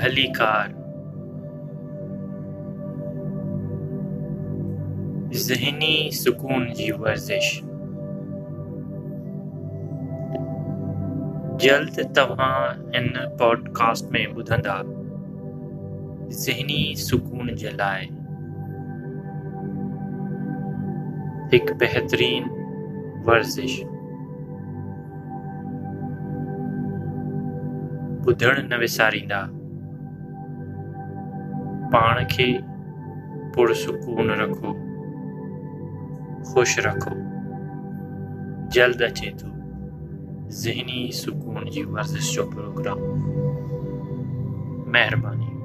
بھلی کار، ذہنی سکون کی ورزش، جلد تواں ان پوڈکاسٹ में ॿुधंदा ذہنی سکون जे लाइ ایک بہترین ورزش۔ بدھن نہ وساریندہ، پان کے پرسکون رکھو، خوش رکھو، جلد اچے تو ذہنی سکون کی ورزش جو پروگرام۔ مہربانی۔